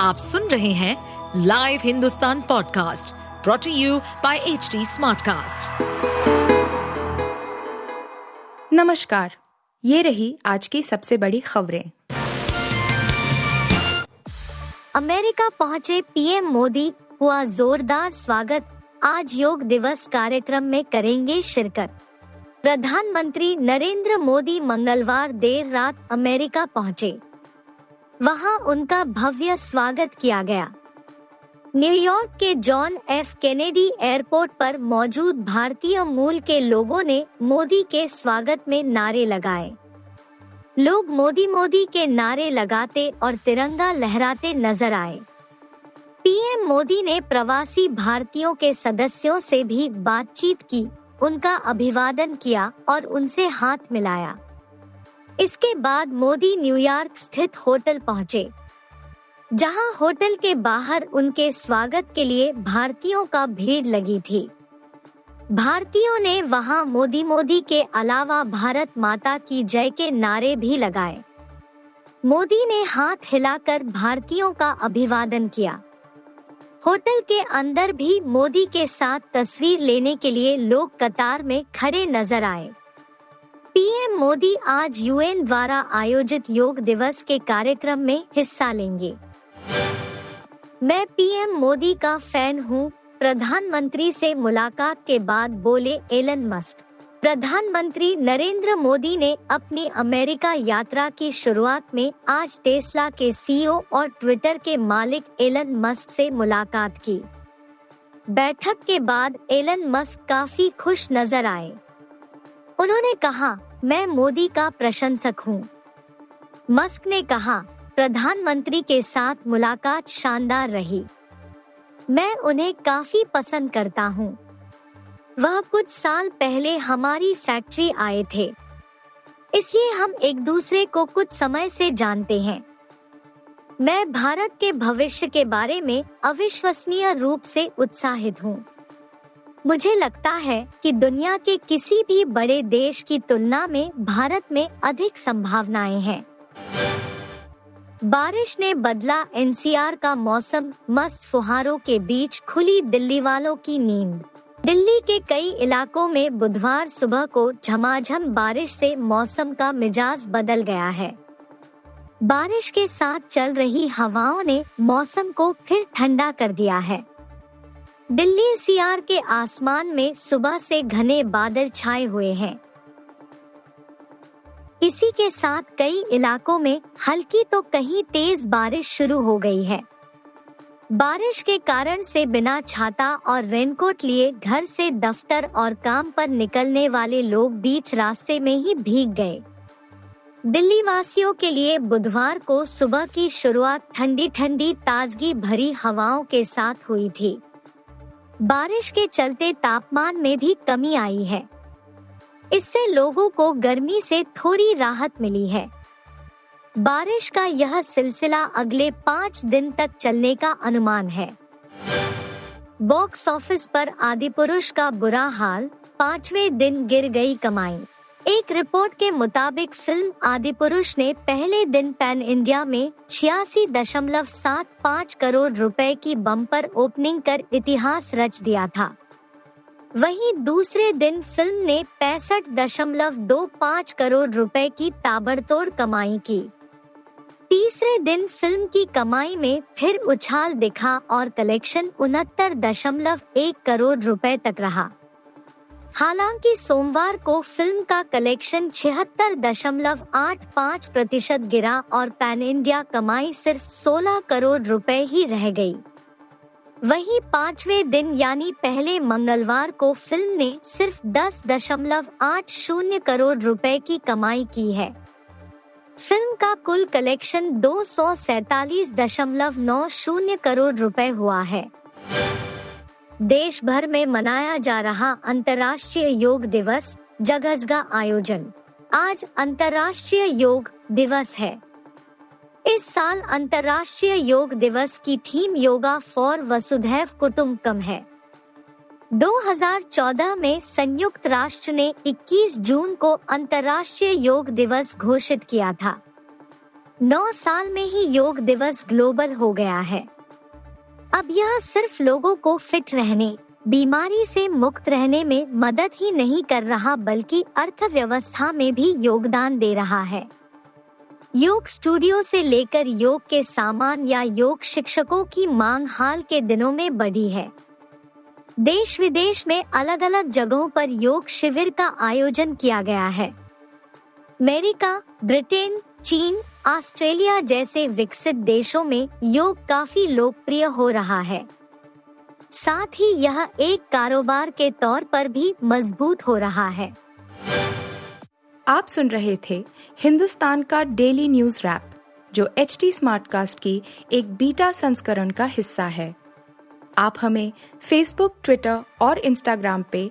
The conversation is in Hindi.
आप सुन रहे हैं live Hindustan podcast brought to you by HT Smartcast. नमस्कार, ये रही आज की सबसे बड़ी खबरें। अमेरिका पहुंचे पीएम मोदी, हुआ जोरदार स्वागत। आज योग दिवस कार्यक्रम में करेंगे शिरकत। प्रधानमंत्री नरेंद्र मोदी मंगलवार देर रात अमेरिका पहुंचे। वहां उनका भव्य स्वागत किया गया। न्यूयॉर्क के जॉन एफ कैनेडी एयरपोर्ट पर मौजूद भारतीय मूल के लोगों ने मोदी के स्वागत में नारे लगाए। लोग मोदी मोदी के नारे लगाते और तिरंगा लहराते नजर आए। पीएम मोदी ने प्रवासी भारतीयों के सदस्यों से भी बातचीत की, उनका अभिवादन किया और उनसे हाथ मिलाया। इसके बाद मोदी न्यूयॉर्क स्थित होटल पहुंचे, जहां होटल के बाहर उनके स्वागत के लिए भारतीयों का भीड़ लगी थी। भारतीयों ने वहां मोदी मोदी के अलावा भारत माता की जय के नारे भी लगाए। मोदी ने हाथ हिलाकर भारतीयों का अभिवादन किया। होटल के अंदर भी मोदी के साथ तस्वीर लेने के लिए लोग कतार में खड़े नजर आए। पीएम मोदी आज यूएन द्वारा आयोजित योग दिवस के कार्यक्रम में हिस्सा लेंगे। मैं पीएम मोदी का फैन हूँ, प्रधानमंत्री से मुलाकात के बाद बोले एलन मस्क। प्रधानमंत्री नरेंद्र मोदी ने अपनी अमेरिका यात्रा की शुरुआत में आज टेस्ला के सीईओ और ट्विटर के मालिक एलन मस्क से मुलाकात की। बैठक के बाद एलन मस्क काफी खुश नजर आए। उन्होंने कहा, मैं मोदी का प्रशंसक हूँ। मस्क ने कहा, प्रधानमंत्री के साथ मुलाकात शानदार रही। मैं उन्हें काफी पसंद करता हूँ। वह कुछ साल पहले हमारी फैक्ट्री आए थे, इसलिए हम एक दूसरे को कुछ समय से जानते हैं। मैं भारत के भविष्य के बारे में अविश्वसनीय रूप से उत्साहित हूँ। मुझे लगता है कि दुनिया के किसी भी बड़े देश की तुलना में भारत में अधिक संभावनाएं हैं। बारिश ने बदला एनसीआर का मौसम, मस्त फुहारों के बीच खुली दिल्ली वालों की नींद। दिल्ली के कई इलाकों में बुधवार सुबह को झमाझम बारिश से मौसम का मिजाज बदल गया है। बारिश के साथ चल रही हवाओं ने मौसम को फिर ठंडा कर दिया है। दिल्ली एनसीआर के आसमान में सुबह से घने बादल छाए हुए हैं। इसी के साथ कई इलाकों में हल्की तो कहीं तेज बारिश शुरू हो गई है। बारिश के कारण से बिना छाता और रेनकोट लिए घर से दफ्तर और काम पर निकलने वाले लोग बीच रास्ते में ही भीग गए। दिल्ली वासियों के लिए बुधवार को सुबह की शुरुआत ठंडी ठंडी ताजगी भरी हवाओं के साथ हुई थी। बारिश के चलते तापमान में भी कमी आई है। इससे लोगों को गर्मी से थोड़ी राहत मिली है। बारिश का यह सिलसिला अगले 5 दिन तक चलने का अनुमान है। बॉक्स ऑफिस पर आदिपुरुष का बुरा हाल, 5वें दिन गिर गई कमाई। एक रिपोर्ट के मुताबिक फिल्म आदिपुरुष ने पहले दिन पैन इंडिया में 86.75 करोड़ रुपए की बम्पर ओपनिंग कर इतिहास रच दिया था। वहीं दूसरे दिन फिल्म ने 65.25 करोड़ रुपए की ताबड़तोड़ कमाई की। तीसरे दिन फिल्म की कमाई में फिर उछाल दिखा और कलेक्शन 69.1 करोड़ रुपए तक रहा। हालांकि सोमवार को फिल्म का कलेक्शन 76.85% गिरा और पैन इंडिया कमाई सिर्फ 16 करोड़ रुपए ही रह गई। वहीं 5वें दिन यानी पहले मंगलवार को फिल्म ने सिर्फ 10.80 करोड़ रुपए की कमाई की है। फिल्म का कुल कलेक्शन 247.90 करोड़ रुपए हुआ है। देश भर में मनाया जा रहा अंतर्राष्ट्रीय योग दिवस, जगह जगह आयोजन। आज अंतर्राष्ट्रीय योग दिवस है। इस साल अंतर्राष्ट्रीय योग दिवस की थीम योगा फॉर वसुधैव कुटुंबकम है। 2014 में संयुक्त राष्ट्र ने 21 जून को अंतर्राष्ट्रीय योग दिवस घोषित किया था। 9 साल में ही योग दिवस ग्लोबल हो गया है। अब यह सिर्फ लोगों को फिट रहने, बीमारी से मुक्त रहने में मदद ही नहीं कर रहा, बल्कि अर्थव्यवस्था में भी योगदान दे रहा है। योग स्टूडियो से लेकर योग के सामान या योग शिक्षकों की मांग हाल के दिनों में बढ़ी है। देश विदेश में अलग अलग जगहों पर योग शिविर का आयोजन किया गया है। अमेरिका, ब्रिटेन, चीन, ऑस्ट्रेलिया जैसे विकसित देशों में योग काफी लोकप्रिय हो रहा है। साथ ही यह एक कारोबार के तौर पर भी मजबूत हो रहा है। आप सुन रहे थे हिंदुस्तान का डेली न्यूज रैप, जो HT स्मार्टकास्ट की एक बीटा संस्करण का हिस्सा है। आप हमें फेसबुक, ट्विटर और इंस्टाग्राम पे